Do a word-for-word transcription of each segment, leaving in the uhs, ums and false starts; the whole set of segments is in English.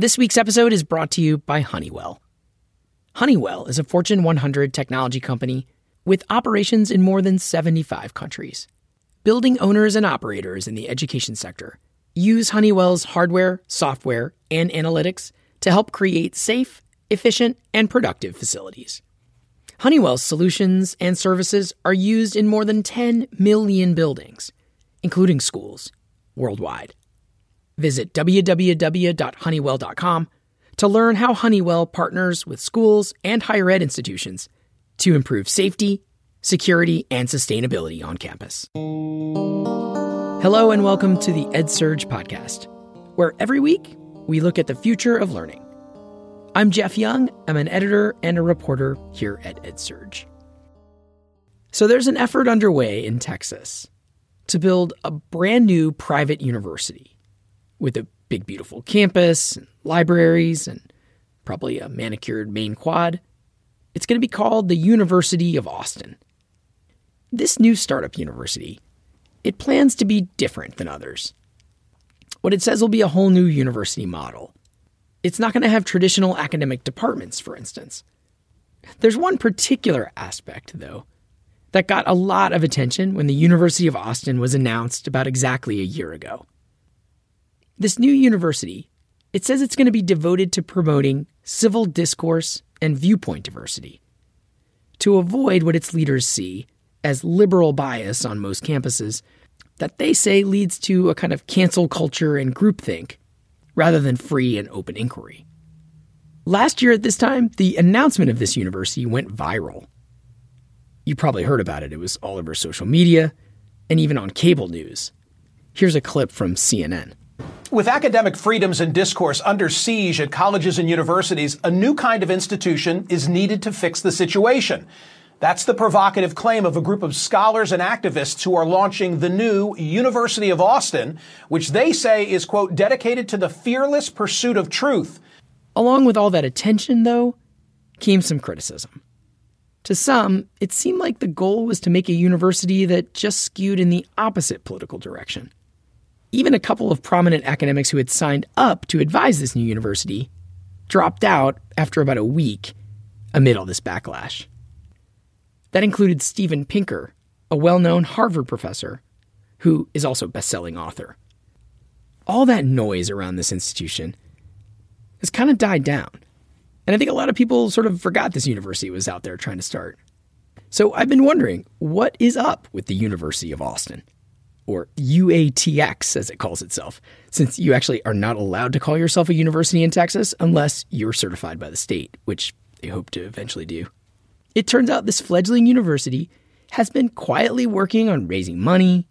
This week's episode is brought to you by Honeywell. Honeywell is a Fortune one hundred technology company with operations in more than seventy-five countries. Building owners and operators in the education sector use Honeywell's hardware, software, and analytics to help create safe, efficient, and productive facilities. Honeywell's solutions and services are used in more than ten million buildings, including schools, worldwide. Visit w w w dot honeywell dot com to learn how Honeywell partners with schools and higher ed institutions to improve safety, security, and sustainability on campus. Hello and welcome to the EdSurge podcast, where every week we look at the future of learning. I'm Jeff Young. I'm an editor and a reporter here at EdSurge. So there's an effort underway in Texas to build a brand new private university with a big, beautiful campus, and libraries, and probably a manicured main quad. It's going to be called the University of Austin. This new startup university, it plans to be different than others. What it says will be a whole new university model. It's not going to have traditional academic departments, for instance. There's one particular aspect, though, that got a lot of attention when the University of Austin was announced about exactly a year ago. This new university, it says it's going to be devoted to promoting civil discourse and viewpoint diversity, to avoid what its leaders see as liberal bias on most campuses that they say leads to a kind of cancel culture and groupthink rather than free and open inquiry. Last year at this time, the announcement of this university went viral. You probably heard about it. It was all over social media and even on cable news. Here's a clip from C N N. With academic freedoms and discourse under siege at colleges and universities, a new kind of institution is needed to fix the situation. That's the provocative claim of a group of scholars and activists who are launching the new University of Austin, which they say is, quote, dedicated to the fearless pursuit of truth. Along with all that attention, though, came some criticism. To some, it seemed like the goal was to make a university that just skewed in the opposite political direction. Even a couple of prominent academics who had signed up to advise this new university dropped out after about a week amid all this backlash. That included Steven Pinker, a well-known Harvard professor who is also a best-selling author. All that noise around this institution has kind of died down, and I think a lot of people sort of forgot this university was out there trying to start. So I've been wondering, what is up with the University of Austin? Or U A T X, as it calls itself, since you actually are not allowed to call yourself a university in Texas unless you're certified by the state, which they hope to eventually do. It turns out this fledgling university has been quietly working on raising money,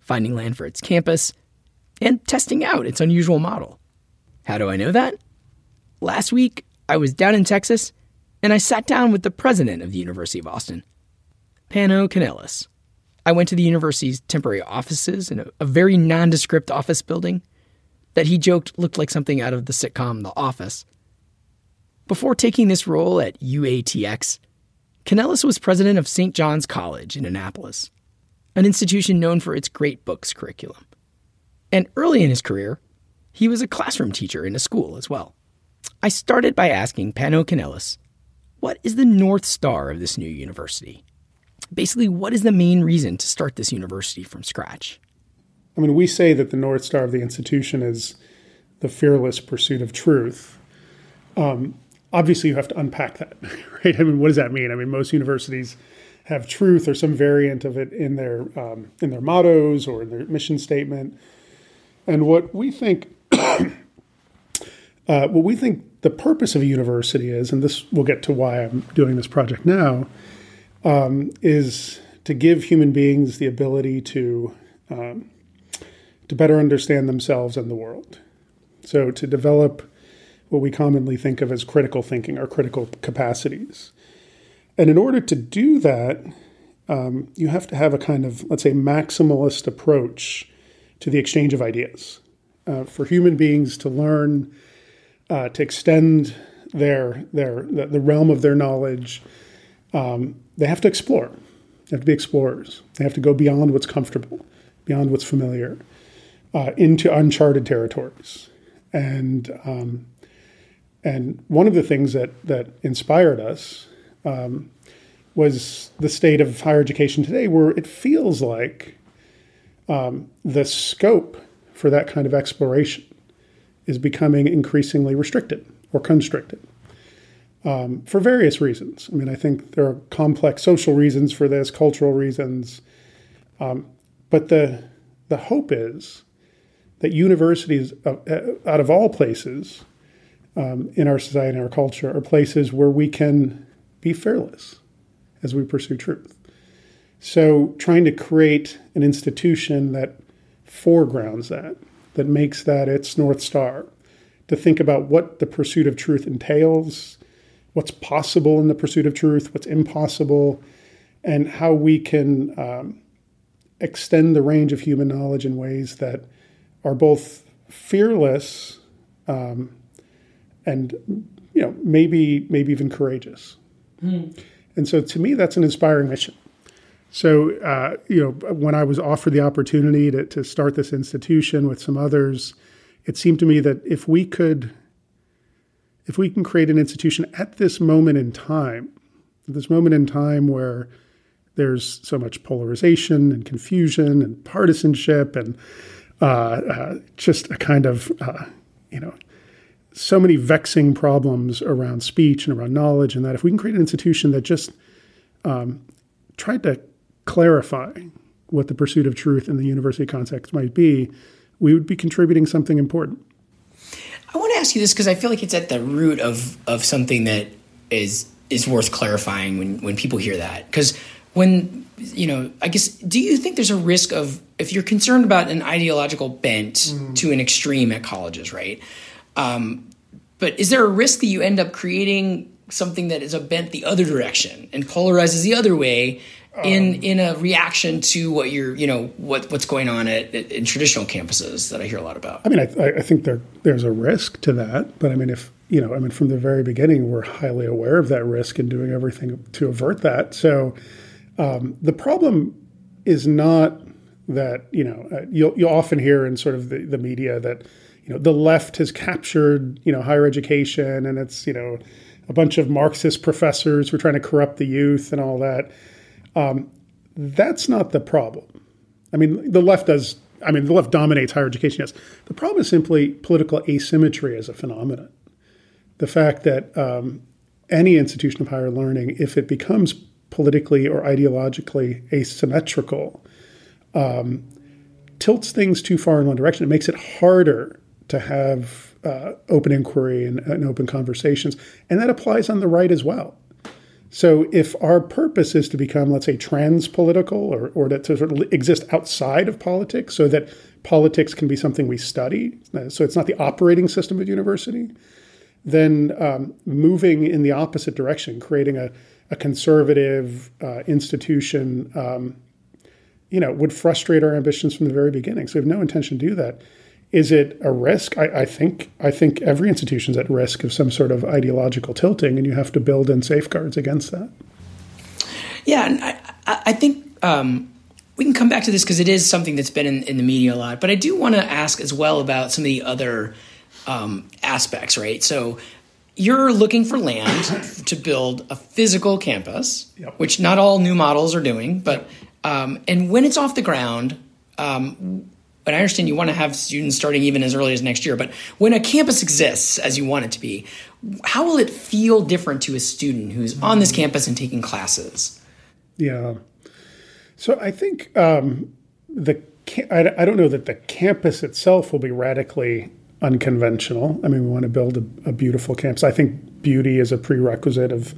finding land for its campus, and testing out its unusual model. How do I know that? Last week, I was down in Texas, and I sat down with the president of the University of Austin, Pano Kanellis. I went to the university's temporary offices in a, a very nondescript office building that he joked looked like something out of the sitcom The Office. Before taking this role at U A T X, Kanellis was president of Saint John's College in Annapolis, an institution known for its great books curriculum. And early in his career, he was a classroom teacher in a school as well. I started by asking Pano Kanellis, what is the North Star of this new university? Basically, what is the main reason to start this university from scratch? I mean, we say that the North Star of the institution is the fearless pursuit of truth. Um, obviously, you have to unpack that, right? I mean, what does that mean? I mean, most universities have truth or some variant of it in their um, in their mottos or in their mission statement. And what we think, uh, what we think the purpose of a university is, and this we'll get to why I'm doing this project now. Um, is to give human beings the ability to um, to better understand themselves and the world. So to develop what we commonly think of as critical thinking or critical capacities. And in order to do that, um, you have to have a kind of, let's say, maximalist approach to the exchange of ideas. Uh, for human beings to learn, uh, to extend their their the realm of their knowledge, Um, they have to explore. They have to be explorers. They have to go beyond what's comfortable, beyond what's familiar, uh, into uncharted territories. And um, And one of the things that, that inspired us um, was the state of higher education today, where it feels like um, the scope for that kind of exploration is becoming increasingly restricted or constricted um, for various reasons. I mean, I think there are complex social reasons for this, cultural reasons, um, but the the hope is that universities, uh, out of all places um, in our society and our culture, are places where we can be fearless as we pursue truth. So trying to create an institution that foregrounds that, that makes that its North Star, to think about what the pursuit of truth entails, what's possible in the pursuit of truth, what's impossible, and how we can um, extend the range of human knowledge in ways that are both fearless um, and, you know, maybe maybe even courageous. Mm. And so to me, that's an inspiring mission. So, uh, you know, when I was offered the opportunity to, to start this institution with some others, it seemed to me that if we could, if we can create an institution at this moment in time, this moment in time where there's so much polarization and confusion and partisanship and uh, uh, just a kind of, uh, you know, so many vexing problems around speech and around knowledge, and that if we can create an institution that just um, tried to clarify what the pursuit of truth in the university context might be, we would be contributing something important. I want to ask you this because I feel like it's at the root of of something that is is worth clarifying when, when people hear that. Because when, you know, I guess, do you think there's a risk of, if you're concerned about an ideological bent mm. to an extreme at colleges, right? Um, but is there a risk that you end up creating something that is a bent the other direction and polarizes the other way in um, in a reaction to what you're, you know, what what's going on at, at in traditional campuses that I hear a lot about? I mean, I, I think there there's a risk to that, but I mean, if you know, I mean, from the very beginning, we're highly aware of that risk and doing everything to avert that. So um, the problem is not that, you know, uh, you'll you'll often hear in sort of the, the media that, you know, the left has captured, you know, higher education, and it's, you know, a bunch of Marxist professors who are trying to corrupt the youth and all that. Um, that's not the problem. I mean, the left does, I mean, the left dominates higher education, yes. The problem is simply political asymmetry as a phenomenon. The fact that um, any institution of higher learning, if it becomes politically or ideologically asymmetrical, um, tilts things too far in one direction. It makes it harder to have Uh, open inquiry and, and open conversations. And that applies on the right as well. So if our purpose is to become, let's say, trans-political or, or to, to sort of exist outside of politics so that politics can be something we study, so it's not the operating system of university, then um, moving in the opposite direction, creating a, a conservative uh, institution, um, you know, would frustrate our ambitions from the very beginning. So we have no intention to do that. Is it a risk? I, I think I think every institution's at risk of some sort of ideological tilting, and you have to build in safeguards against that. Yeah, and I, I think um, we can come back to this because it is something that's been in, in the media a lot. But I do want to ask as well about some of the other um, aspects, right? So you're looking for land to build a physical campus, yep. which not all new models are doing. But um, and when it's off the ground. Um, And I understand you want to have students starting even as early as next year, but when a campus exists as you want it to be, how will it feel different to a student who's on this campus and taking classes? Yeah. So I think um, the I don't know that the campus itself will be radically unconventional. I mean, we want to build a, a beautiful campus. I think beauty is a prerequisite of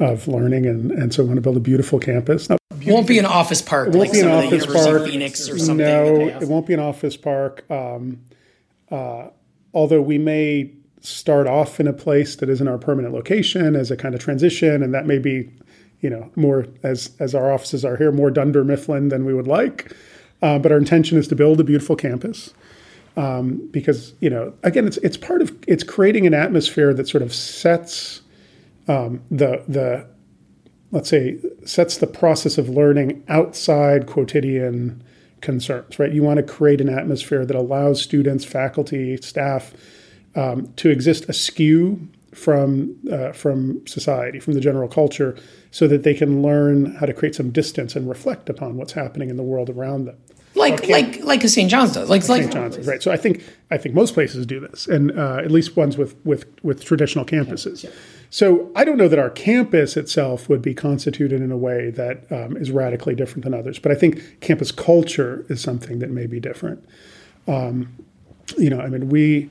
of learning, and, and so we want to build a beautiful campus. Now, it won't be an office park. It won't like be an office park. Phoenix or something. No, it won't be an office park. Um, uh, although we may start off in a place that isn't our permanent location as a kind of transition, and that may be, you know, more as as our offices are here, more Dunder Mifflin than we would like. Uh, but our intention is to build a beautiful campus um, because, you know, again, it's it's part of it's creating an atmosphere that sort of sets um, the the. let's say, sets the process of learning outside quotidian concerns, right? You want to create an atmosphere that allows students, faculty, staff um, to exist askew from uh, from society, from the general culture, so that they can learn how to create some distance and reflect upon what's happening in the world around them. Like okay. like like a Saint John's does. Like Saint Like, John's does, right? So I think I think most places do this, and uh, at least ones with with with traditional campuses. Yeah, yeah. So I don't know that our campus itself would be constituted in a way that um, is radically different than others, but I think campus culture is something that may be different. Um, you know, I mean, we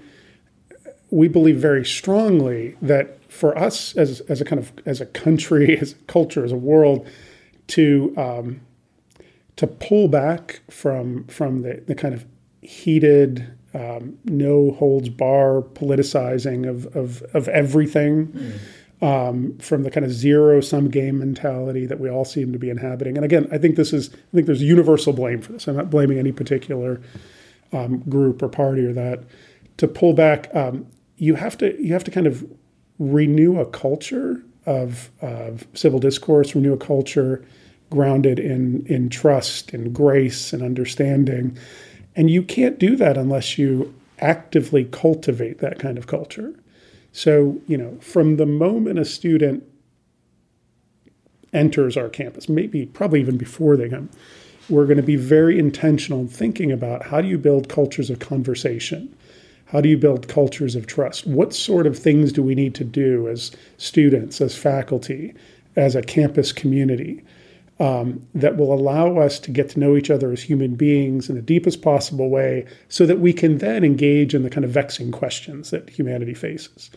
we believe very strongly that for us as as a kind of as a country, as a culture, as a world, to um, to pull back from from the, the kind of heated, Um, no holds bar politicizing of of, of everything, mm. um, from the kind of zero sum game mentality that we all seem to be inhabiting. And again, I think this is I think there's universal blame for this. I'm not blaming any particular um, group or party or that. To pull back, um, you have to you have to kind of renew a culture of of civil discourse, renew a culture grounded in in trust and grace and understanding. And you can't do that unless you actively cultivate that kind of culture. So, you know, from the moment a student enters our campus, maybe probably even before they come, we're going to be very intentional in thinking about how do you build cultures of conversation? How do you build cultures of trust? What sort of things do we need to do as students, as faculty, as a campus community? Um, that will allow us to get to know each other as human beings in the deepest possible way so that we can then engage in the kind of vexing questions that humanity faces.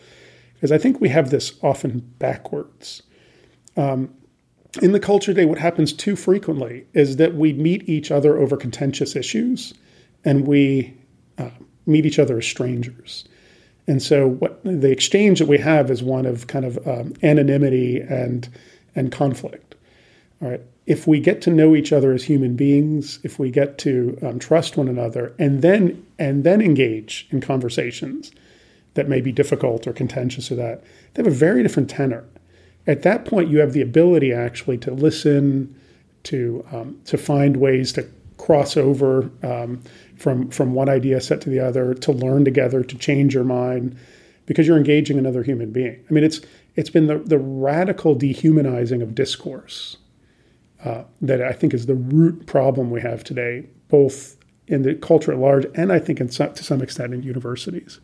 Because I think we have this often backwards. Um, in the culture today, what happens too frequently is that we meet each other over contentious issues and we uh, meet each other as strangers. And so what the exchange that we have is one of kind of um, anonymity and, and conflict. All right. If we get to know each other as human beings, if we get to um, trust one another, and then and then engage in conversations that may be difficult or contentious or that, they have a very different tenor. At that point, you have the ability actually to listen, to um, to find ways to cross over um, from from one idea set to the other, to learn together, to change your mind, because you're engaging another human being. I mean, it's it's been the, the radical dehumanizing of discourse. Uh, that I think is the root problem we have today, both in the culture at large and I think in some, to some extent in universities.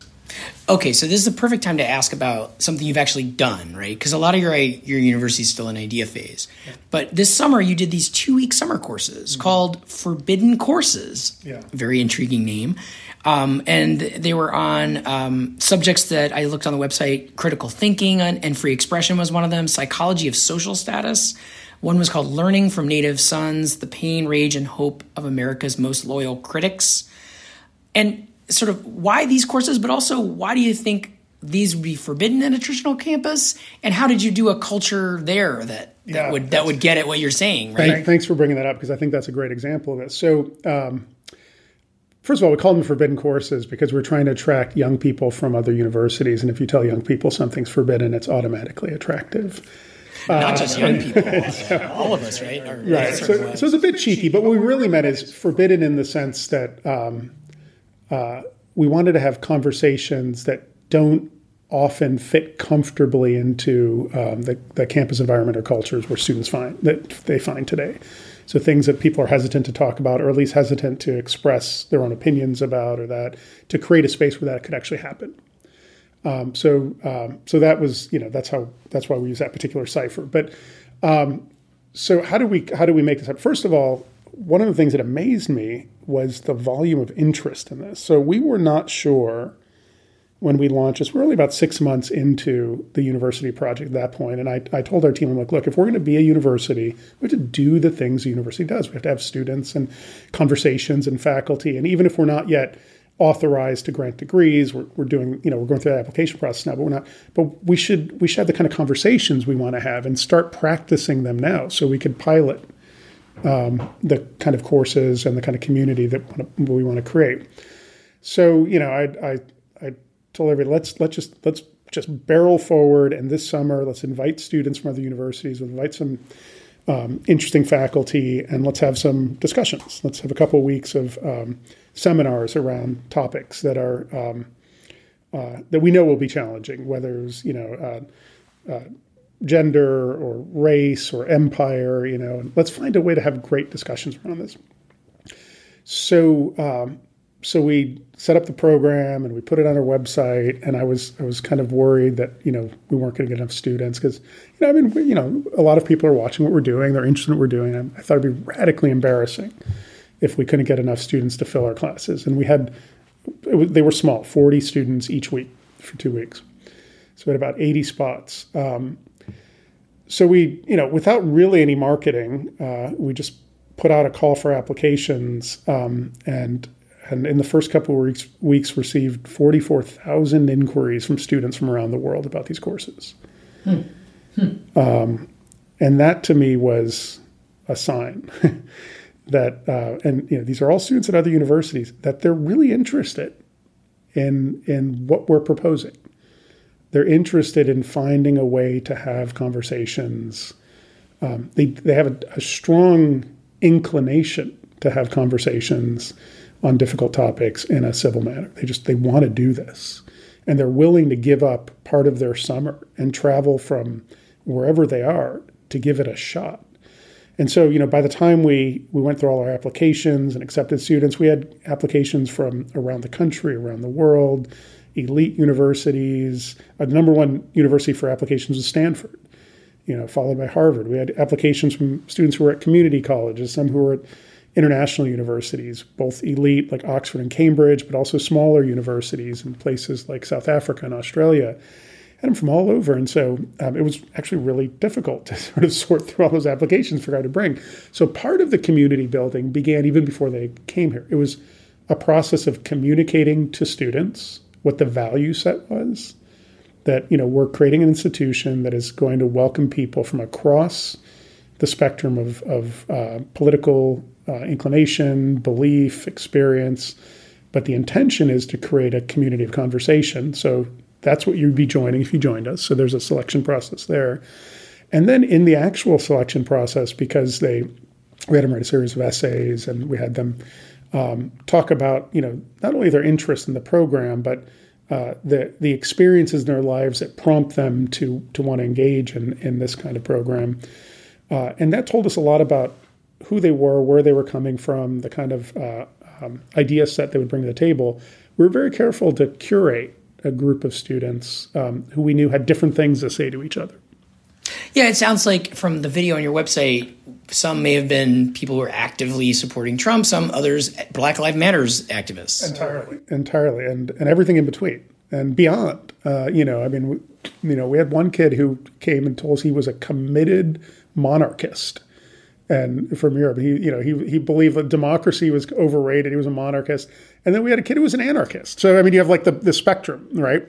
Okay, so this is the perfect time to ask about something you've actually done, right? Because a lot of your your university is still in idea phase. Yeah. But this summer you did these two-week summer courses mm-hmm. called Forbidden Courses. Yeah. Very intriguing name. Um, and they were on um, subjects that I looked on the website, critical thinking on, and free expression was one of them, psychology of social status. One was called Learning from Native Sons, the Pain, Rage, and Hope of America's Most Loyal Critics. And sort of why these courses, but also why do you think these would be forbidden at a traditional campus? And how did you do a culture there that, that yeah, would that would get at what you're saying, right? Thank, thanks for bringing that up because I think that's a great example of this. So um, first of all, we call them forbidden courses because we're trying to attract young people from other universities. And if you tell young people something's forbidden, it's automatically attractive. Not uh, just young people, so, all of us, right? Our, right. So, so it's a bit cheeky, but what we really meant is forbidden in the sense that um, uh, we wanted to have conversations that don't often fit comfortably into um, the, the campus environment or cultures where students find that they find today. So things that people are hesitant to talk about, or at least hesitant to express their own opinions about, or that to create a space where that could actually happen. Um, so, um, so that was, you know, that's how, that's why we use that particular cipher. But, um, so how do we, how do we make this up? First of all, one of the things that amazed me was the volume of interest in this. So we were not sure when we launched this, we're only about six months into the university project at that point. And I, I told our team, I'm like, look, if we're going to be a university, we have to do the things a university does. We have to have students and conversations and faculty. And even if we're not yet authorized to grant degrees, we're, we're doing, you know, we're going through that application process now, but we're not, but we should, we should have the kind of conversations we want to have and start practicing them now so we could pilot um, the kind of courses and the kind of community that we want to create. So, you know, I, I, I told everybody, let's, let's just, let's just barrel forward. And this summer, let's invite students from other universities, we'll invite some um, interesting faculty, and let's have some discussions. Let's have a couple of weeks of, um, seminars around topics that are um, uh, that we know will be challenging, whether it's, you know, uh, uh, gender or race or empire, you know, and let's find a way to have great discussions around this. So, um, so we set up the program and we put it on our website, and I was, I was kind of worried that, you know, we weren't going to get enough students because, you know, I mean, we, you know, a lot of people are watching what we're doing. They're interested in what we're doing. I, I thought it'd be radically embarrassing if we couldn't get enough students to fill our classes. And we had, it was, they were small, forty students each week for two weeks. So we had about eighty spots. Um, so we, you know, without really any marketing, uh, we just put out a call for applications, um, and, and in the first couple of weeks, weeks received forty-four thousand inquiries from students from around the world about these courses. Hmm. Hmm. Um, and that to me was a sign that, uh, and you know, these are all students at other universities, that they're really interested in, in what we're proposing. They're interested in finding a way to have conversations. Um, they, they have a, a strong inclination to have conversations on difficult topics in a civil manner. They just, they want to do this, and they're willing to give up part of their summer and travel from wherever they are to give it a shot. And so, you know, by the time we, we went through all our applications and accepted students, we had applications from around the country, around the world, elite universities. The number one university for applications was Stanford, you know, followed by Harvard. We had applications from students who were at community colleges, some who were at international universities, both elite like Oxford and Cambridge, but also smaller universities in places like South Africa and Australia, and from all over. And so um, it was actually really difficult to sort of sort through all those applications, figure out who to bring. So part of the community building began even before they came here. It was a process of communicating to students what the value set was, that, you know, we're creating an institution that is going to welcome people from across the spectrum of, of uh, political Uh, inclination, belief, experience, but the intention is to create a community of conversation. So that's what you'd be joining if you joined us. So there's a selection process there. And then in the actual selection process, because they, we had them write a series of essays, and we had them um, talk about, you know, not only their interest in the program, but uh, the the experiences in their lives that prompt them to to want to engage in, in this kind of program. Uh, and that told us a lot about who they were, where they were coming from, the kind of uh, um, idea set they would bring to the table. We were very careful to curate a group of students um, who we knew had different things to say to each other. Yeah, it sounds like from the video on your website, some may have been people who are actively supporting Trump, some others Black Lives Matters activists. Entirely, entirely, and and everything in between and beyond. Uh, you know, I mean, we, you know, we had one kid who came and told us he was a committed monarchist. And from Europe, he, you know, he he believed that democracy was overrated. He was a monarchist. And then we had a kid who was an anarchist. So, I mean, you have like the, the spectrum, right?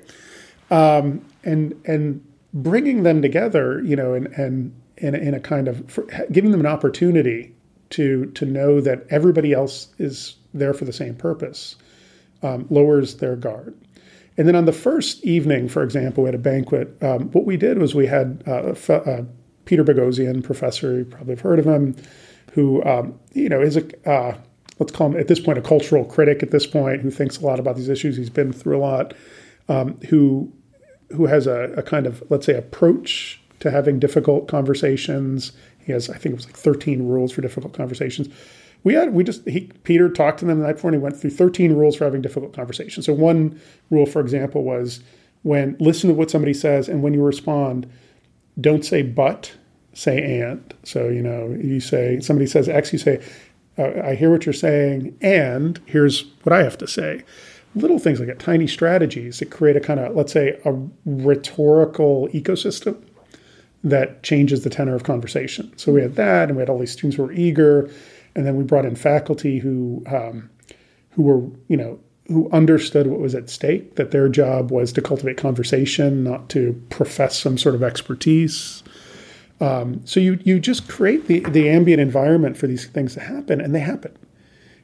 Um, and and bringing them together, you know, and in, in, in, in a kind of for, giving them an opportunity to to know that everybody else is there for the same purpose um, lowers their guard. And then on the first evening, for example, we had a banquet. Um, what we did was we had uh, a, a Peter Boghossian, professor, you probably have heard of him, who, um, you know, is a, uh, let's call him at this point, a cultural critic at this point, who thinks a lot about these issues. He's been through a lot, um, who who has a, a kind of, let's say, approach to having difficult conversations. He has, I think it was like thirteen rules for difficult conversations. We had, we just, he, Peter talked to them the night before, and he went through thirteen rules for having difficult conversations. So one rule, for example, was when, listen to what somebody says, and when you respond, don't say but, say and. So, you know, you say, somebody says X, you say, uh, I hear what you're saying, and here's what I have to say. Little things like that, tiny strategies that create a kind of, let's say, a rhetorical ecosystem that changes the tenor of conversation. So we had that, and we had all these students who were eager, and then we brought in faculty who, um, who were, you know, who understood what was at stake, that their job was to cultivate conversation, not to profess some sort of expertise. Um, so you you just create the, the ambient environment for these things to happen, and they happen.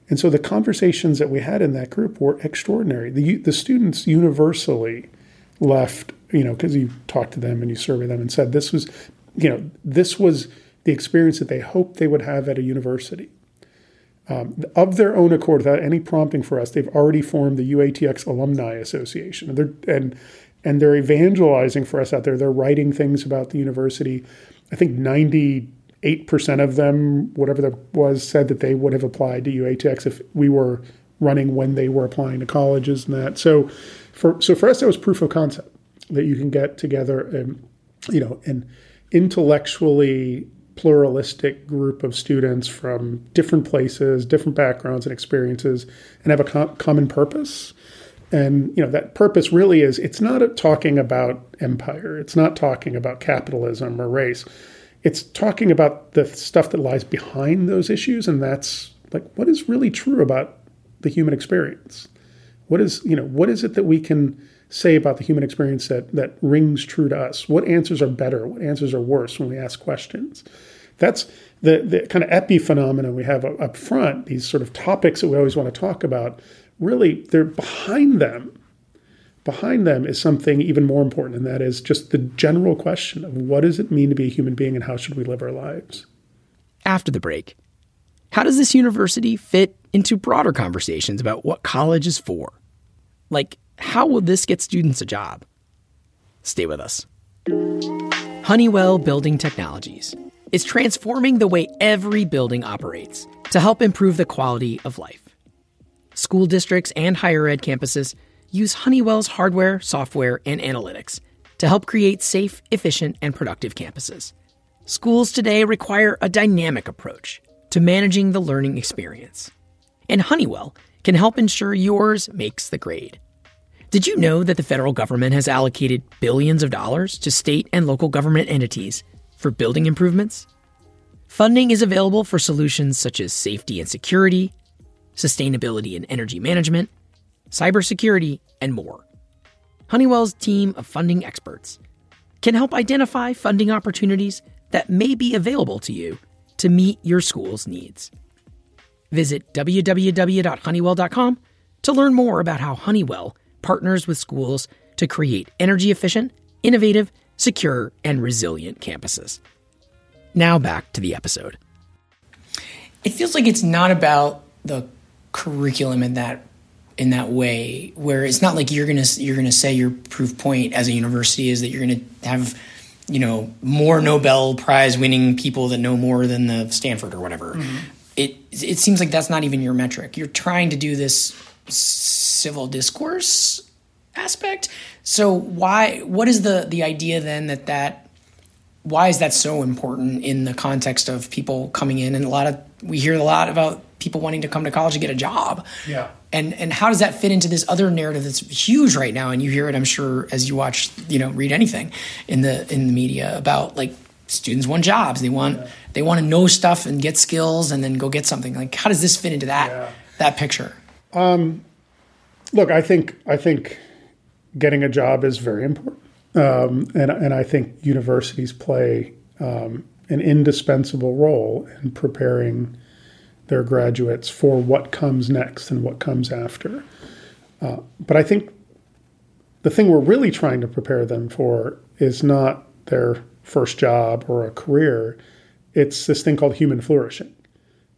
And so the conversations that we had in that group were extraordinary. The the students universally left, you know, because you talked to them and you surveyed them and said this was, you know, this was the experience that they hoped they would have at a university. Um, of their own accord, without any prompting for us, they've already formed the U A T X Alumni Association. And they're, and, and they're evangelizing for us out there. They're writing things about the university. I think ninety-eight percent of them, whatever that was, said that they would have applied to U A T X if we were running when they were applying to colleges and that. So for so for us, that was proof of concept, that you can get together and, you know, an intellectually pluralistic group of students from different places, different backgrounds and experiences, and have a com- common purpose. And, you know, that purpose really is, it's not a, talking about empire. It's not talking about capitalism or race. It's talking about the stuff that lies behind those issues. And that's like, what is really true about the human experience? What is, you know, what is it that we can say about the human experience that, that rings true to us? What answers are better? What answers are worse when we ask questions? That's the, the kind of epiphenomena we have up, up front, these sort of topics that we always want to talk about. Really, they're behind them. Behind them is something even more important, and that is just the general question of what does it mean to be a human being and how should we live our lives? After the break, how does this university fit into broader conversations about what college is for? Like, how will this get students a job? Stay with us. Honeywell Building Technologies is transforming the way every building operates to help improve the quality of life. School districts and higher ed campuses use Honeywell's hardware, software, and analytics to help create safe, efficient, and productive campuses. Schools today require a dynamic approach to managing the learning experience, and Honeywell can help ensure yours makes the grade. Did you know that the federal government has allocated billions of dollars to state and local government entities for building improvements? Funding is available for solutions such as safety and security, sustainability and energy management, cybersecurity, and more. Honeywell's team of funding experts can help identify funding opportunities that may be available to you to meet your school's needs. Visit w w w dot honeywell dot com to learn more about how Honeywell partners with schools to create energy-efficient, innovative, secure, and resilient campuses. Now back to the episode. It feels like it's not about the curriculum in that in that way, where it's not like you're gonna you're gonna say your proof point as a university is that you're gonna have, you know, more Nobel Prize-winning people that know more than the Stanford or whatever. Mm-hmm. It it seems like that's not even your metric. You're trying to do this civil discourse aspect. So why, what is the, the idea then that that, why is that so important in the context of people coming in? And a lot of, we hear a lot about people wanting to come to college to get a job. Yeah. And, and how does that fit into this other narrative that's huge right now? And you hear it, I'm sure, as you watch, you know, read anything in the, in the media about like students want jobs. They want, yeah. they want to know stuff and get skills and then go get something. Like, how does this fit into that, yeah. that picture? Um, look, I think I think getting a job is very important, um, and and I think universities play um, an indispensable role in preparing their graduates for what comes next and what comes after. Uh, but I think the thing we're really trying to prepare them for is not their first job or a career; it's this thing called human flourishing,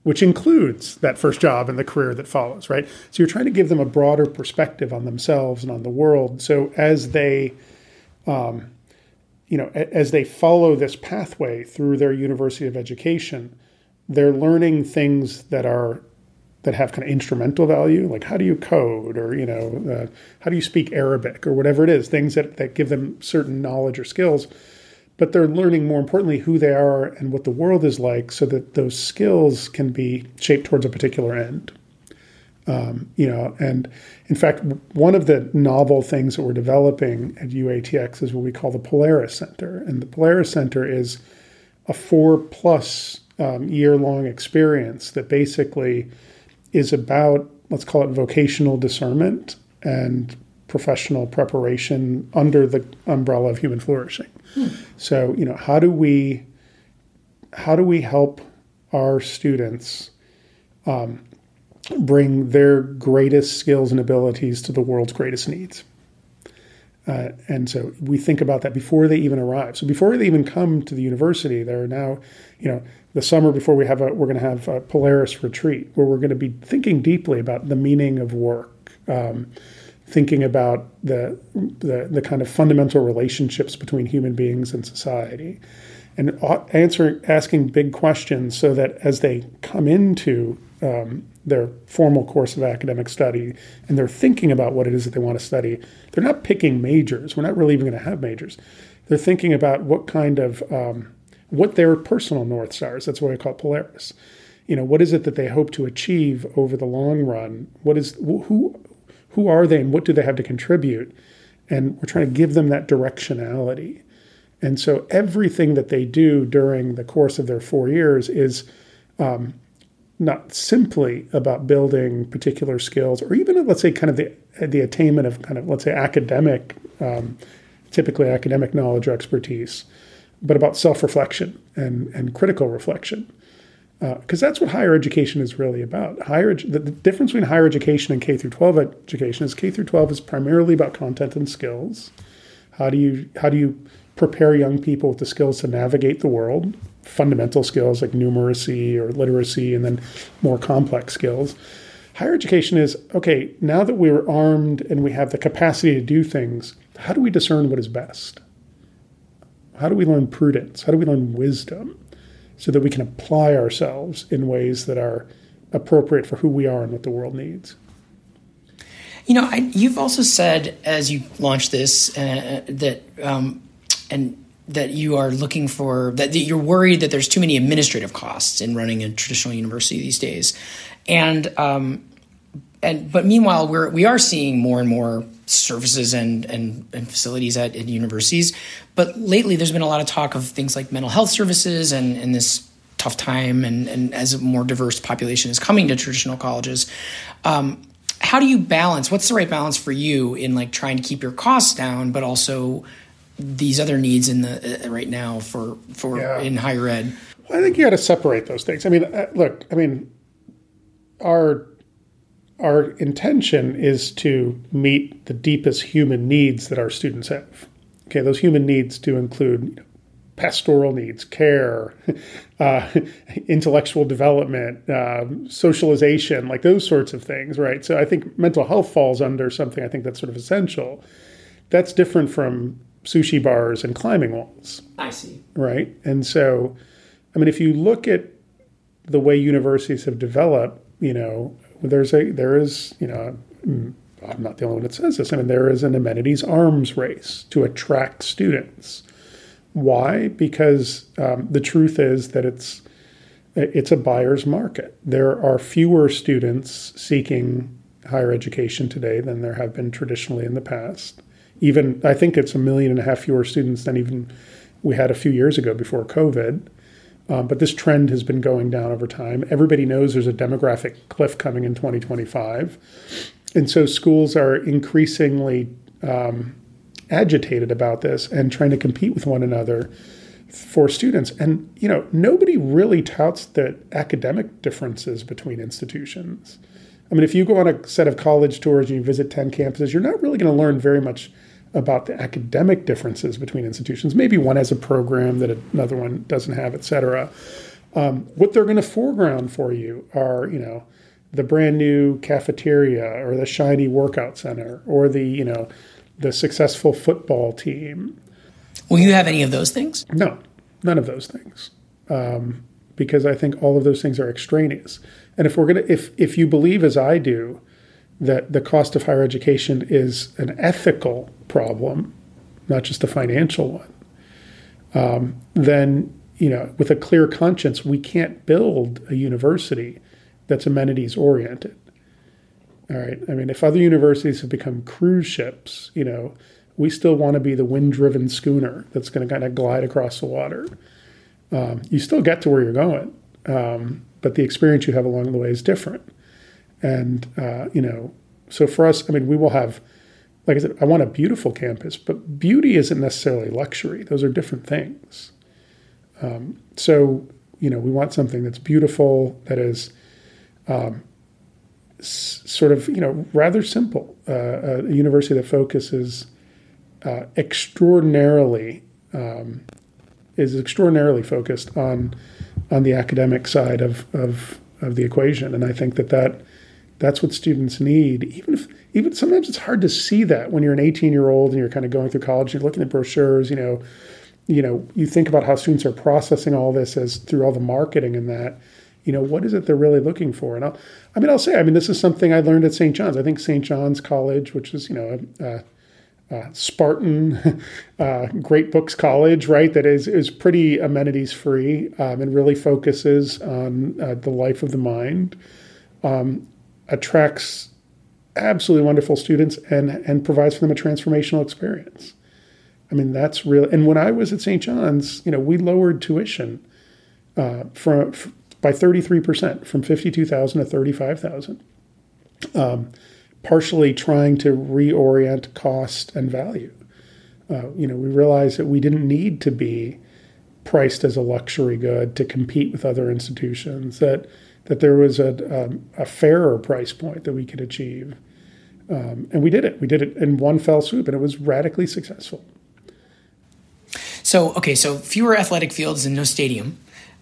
which includes that first job and the career that follows, right? So you're trying to give them a broader perspective on themselves and on the world. So as they, um, you know, as they follow this pathway through their University of Education, they're learning things that are that have kind of instrumental value, like how do you code, or you know, uh, how do you speak Arabic, or whatever it is, things that that give them certain knowledge or skills. But they're learning, more importantly, who they are and what the world is like, so that those skills can be shaped towards a particular end. Um, you know, and in fact, one of the novel things that we're developing at U A T X is what we call the Polaris Center. And the Polaris Center is a four-plus um, year-long experience that basically is about, let's call it, vocational discernment and professional preparation under the umbrella of human flourishing. Hmm. So, you know, how do we how do we help our students um, bring their greatest skills and abilities to the world's greatest needs? Uh, and so we think about that before they even arrive. So before they even come to the university, there are now, you know, the summer before we have a, we're going to have a Polaris retreat where we're going to be thinking deeply about the meaning of work, um, thinking about the, the the kind of fundamental relationships between human beings and society, and answering asking big questions so that as they come into um, their formal course of academic study, and they're thinking about what it is that they want to study. They're not picking majors. We're not really even going to have majors. They're thinking about what kind of, um, what their personal North Stars, that's what I call Polaris. You know, what is it that they hope to achieve over the long run? What is, who, who are they and what do they have to contribute? And we're trying to give them that directionality. And so everything that they do during the course of their four years is, um, not simply about building particular skills or even, let's say, kind of the the attainment of kind of, let's say, academic, um, typically academic knowledge or expertise, but about self-reflection and, and critical reflection. Because uh, that's what higher education is really about. Higher ed- the, the difference between higher education and K through twelve education is K through twelve is primarily about content and skills. How do you how do you prepare young people with the skills to navigate the world? Fundamental skills like numeracy or literacy, and then more complex skills. Higher education is, okay, now that we're armed and we have the capacity to do things, how do we discern what is best? How do we learn prudence? How do we learn wisdom so that we can apply ourselves in ways that are appropriate for who we are and what the world needs? You know, I, you've also said as you launched this uh, that, um, and that you are looking for, that you're worried that there's too many administrative costs in running a traditional university these days. And, um, and but meanwhile, we're, we are seeing more and more services and, and, and facilities at, at universities. But lately, there's been a lot of talk of things like mental health services and, and this tough time and, and as a more diverse population is coming to traditional colleges. Um, how do you balance, what's the right balance for you in like trying to keep your costs down, but also these other needs in the uh, right now for for yeah. in higher ed? Well, I think you got to separate those things. I mean, uh, look, I mean, our our intention is to meet the deepest human needs that our students have. Okay, those human needs do include you know, pastoral needs, care, uh, intellectual development, uh, socialization, like those sorts of things, right? So I think mental health falls under something I think that's sort of essential. That's different from sushi bars and climbing walls. I see. Right? And so, I mean, if you look at the way universities have developed, you know, there's a, there is, you know, I'm not the only one that says this. I mean, there is an amenities arms race to attract students. Why? Because um, the truth is that it's, it's a buyer's market. There are fewer students seeking higher education today than there have been traditionally in the past. Even, I think it's a million and a half fewer students than even we had a few years ago before COVID. Um, but this trend has been going down over time. Everybody knows there's a demographic cliff coming in twenty twenty-five. And so schools are increasingly um, agitated about this and trying to compete with one another for students. And, you know, nobody really touts the academic differences between institutions. I mean, if you go on a set of college tours and you visit ten campuses, you're not really going to learn very much about the academic differences between institutions. Maybe one has a program that another one doesn't have, et cetera. Um, what they're going to foreground for you are, you know, the brand new cafeteria or the shiny workout center or the, you know, the successful football team. Will you have any of those things? No, none of those things. Um, because I think all of those things are extraneous. And if we're going to, if, if you believe as I do, that the cost of higher education is an ethical problem, not just a financial one, um, then, you know, with a clear conscience, we can't build a university that's amenities oriented. All right. I mean, if other universities have become cruise ships, you know, we still want to be the wind driven schooner that's going to kind of glide across the water. Um, you still get to where you're going, um, but the experience you have along the way is different. And, uh, you know, so for us, I mean, we will have, like I said, I want a beautiful campus, but beauty isn't necessarily luxury. Those are different things. Um, so, you know, we want something that's beautiful, that is um, s- sort of, you know, rather simple, uh, a university that focuses uh, extraordinarily um, is extraordinarily focused on on the academic side of, of of the equation, and I think that that that's what students need. Even if even sometimes it's hard to see that when you're an eighteen-year-old and you're kind of going through college, you're looking at brochures, you know, you know, you think about how students are processing all this as through all the marketing and that. You know, what is it they're really looking for? And I'll, I mean, I'll say, I mean, this is something I learned at Saint John's. I think Saint John's College, which is, you know, a, a, a Spartan, uh, great books college, right, that is is pretty amenities free um, and really focuses on uh, the life of the mind, um, attracts absolutely wonderful students and and provides for them a transformational experience. I mean, that's really, and when I was at Saint John's, you know, we lowered tuition uh, from, from by thirty-three percent, from fifty-two thousand dollars to thirty-five thousand dollars, um, partially trying to reorient cost and value. Uh, you know, we realized that we didn't need to be priced as a luxury good to compete with other institutions, that that there was a, um, a fairer price point that we could achieve. Um, and we did it. We did it in one fell swoop, and it was radically successful. So, okay, so fewer athletic fields and no stadium.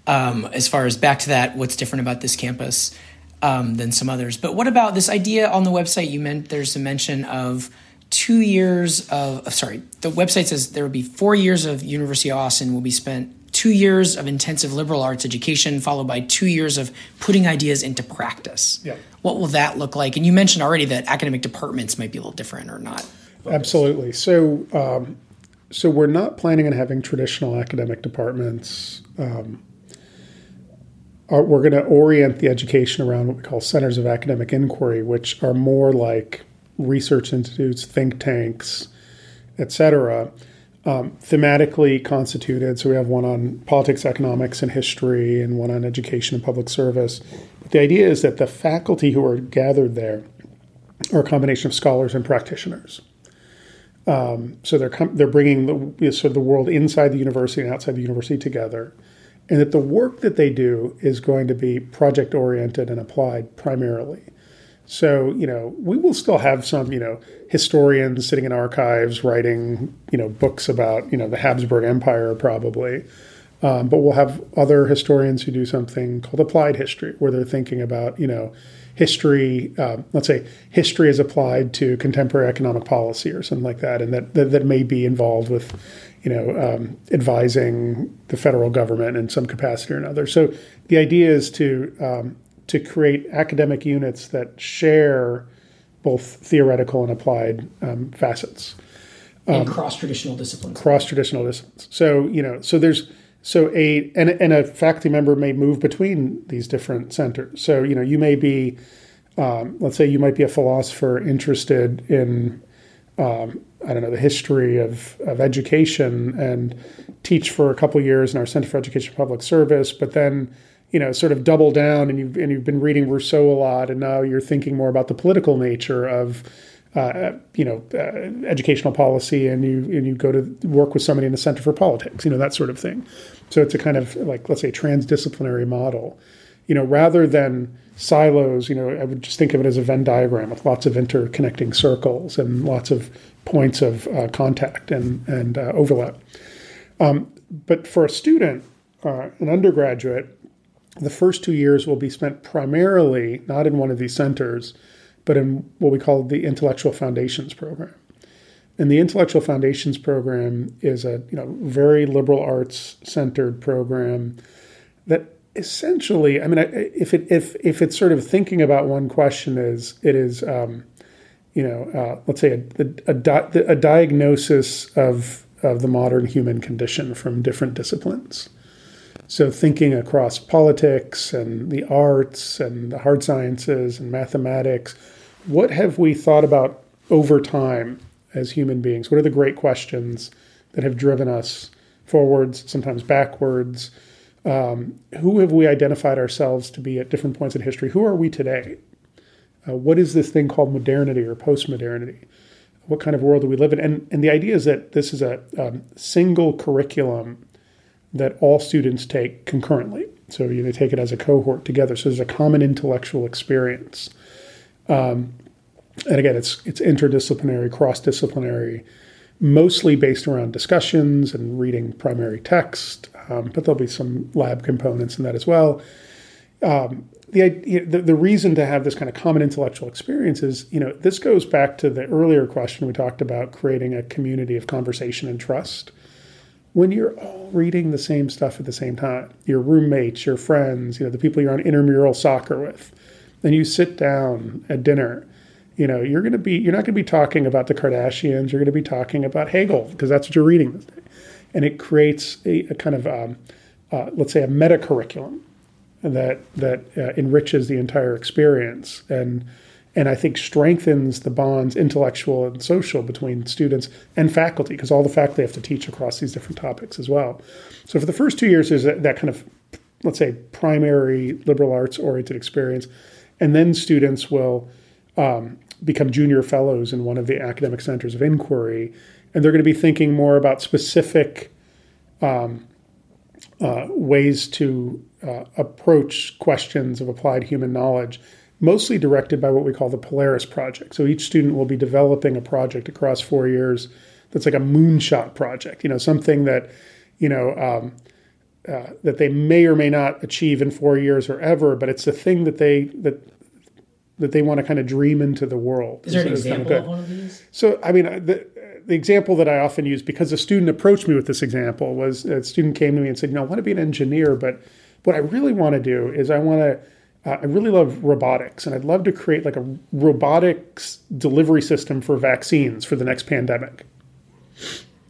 Um, as far as back to that, what's different about this campus um, than some others. But what about this idea on the website? You meant there's a mention of two years of, sorry, the website says there will be four years of University of Austin will be spent, two years of intensive liberal arts education, followed by two years of putting ideas into practice. Yeah. What will that look like? And you mentioned already that academic departments might be a little different or not. Absolutely. So, um, so we're not planning on having traditional academic departments. Um, We're going to orient the education around what we call centers of academic inquiry, which are more like research institutes, think tanks, et cetera, um, thematically constituted. So we have one on politics, economics, and history, and one on education and public service. But the idea is that the faculty who are gathered there are a combination of scholars and practitioners. Um, so they're com- they're bringing the, you know, sort of the world inside the university and outside the university together. And that the work that they do is going to be project-oriented and applied primarily. So, you know, we will still have some, you know, historians sitting in archives writing, you know, books about, you know, the Habsburg Empire probably. Um, but we'll have other historians who do something called applied history, where they're thinking about, you know, history, um, let's say history is applied to contemporary economic policy or something like that, and that that, that may be involved with, you know, um, advising the federal government in some capacity or another. So the idea is to um, to create academic units that share both theoretical and applied um, facets. Um, and cross-traditional disciplines. Cross-traditional disciplines. So, you know, so there's... So a and, and a faculty member may move between these different centers. So, you know, you may be, um, let's say you might be a philosopher interested in, um, I don't know, the history of, of education and teach for a couple of years in our Center for Education and Public Service, but then, you know, sort of double down and you've, and you've been reading Rousseau a lot and now you're thinking more about the political nature of Uh, you know, uh, educational policy, and you and you go to work with somebody in the Center for Politics, you know, that sort of thing. So it's a kind of like, let's say, transdisciplinary model, you know, rather than silos. You know, I would just think of it as a Venn diagram with lots of interconnecting circles and lots of points of uh, contact and and uh, overlap. Um, but for a student, uh, an undergraduate, the first two years will be spent primarily not in one of these centers, but in what we call the Intellectual Foundations Program. And the Intellectual Foundations Program is a, you know, very liberal arts-centered program that essentially, I mean, if it if if it's sort of thinking about one question is, it is, um, you know, uh, let's say a, a, a, di- a diagnosis of, of the modern human condition from different disciplines. So thinking across politics and the arts and the hard sciences and mathematics, what have we thought about over time as human beings? What are the great questions that have driven us forwards, sometimes backwards? Um, who have we identified ourselves to be at different points in history? Who are we today? Uh, what is this thing called modernity or postmodernity? What kind of world do we live in? And, and the idea is that this is a um, single curriculum that all students take concurrently. So you know, they take it as a cohort together. So there's a common intellectual experience. Um, and again, it's it's interdisciplinary, cross-disciplinary. mostly based around discussions and reading primary text, um, but there'll be some lab components in that as well. Um, the, the the reason to have this kind of common intellectual experience is, you know, this goes back to the earlier question we talked about, creating a community of conversation and trust. When you're all reading the same stuff at the same time, your roommates, your friends, you know, the people you're on intramural soccer with, and you sit down at dinner, you know, you're going to be, you're not going to be talking about the Kardashians. You're going to be talking about Hegel because that's what you're reading this day. And it creates a, a kind of, um, uh, let's say, a meta curriculum that that uh, enriches the entire experience and and I think strengthens the bonds, intellectual and social, between students and faculty, because all the faculty have to teach across these different topics as well. So for the first two years, there's that, that kind of, let's say, primary liberal arts oriented experience. And then students will um, become junior fellows in one of the academic centers of inquiry, and they're going to be thinking more about specific um, uh, ways to uh, approach questions of applied human knowledge, mostly directed by what we call the Polaris project. So each student will be developing a project across four years that's like a moonshot project, you know, something that, you know, um, uh, that they may or may not achieve in four years or ever, but it's the thing that they that that they want to kind of dream into the world. Is there an example of one of these? So, I mean, the, the example that I often use, because a student approached me with this example, was a student came to me and said, you know, I want to be an engineer, but what I really want to do is I want to Uh, I really love robotics, and I'd love to create like a robotics delivery system for vaccines for the next pandemic.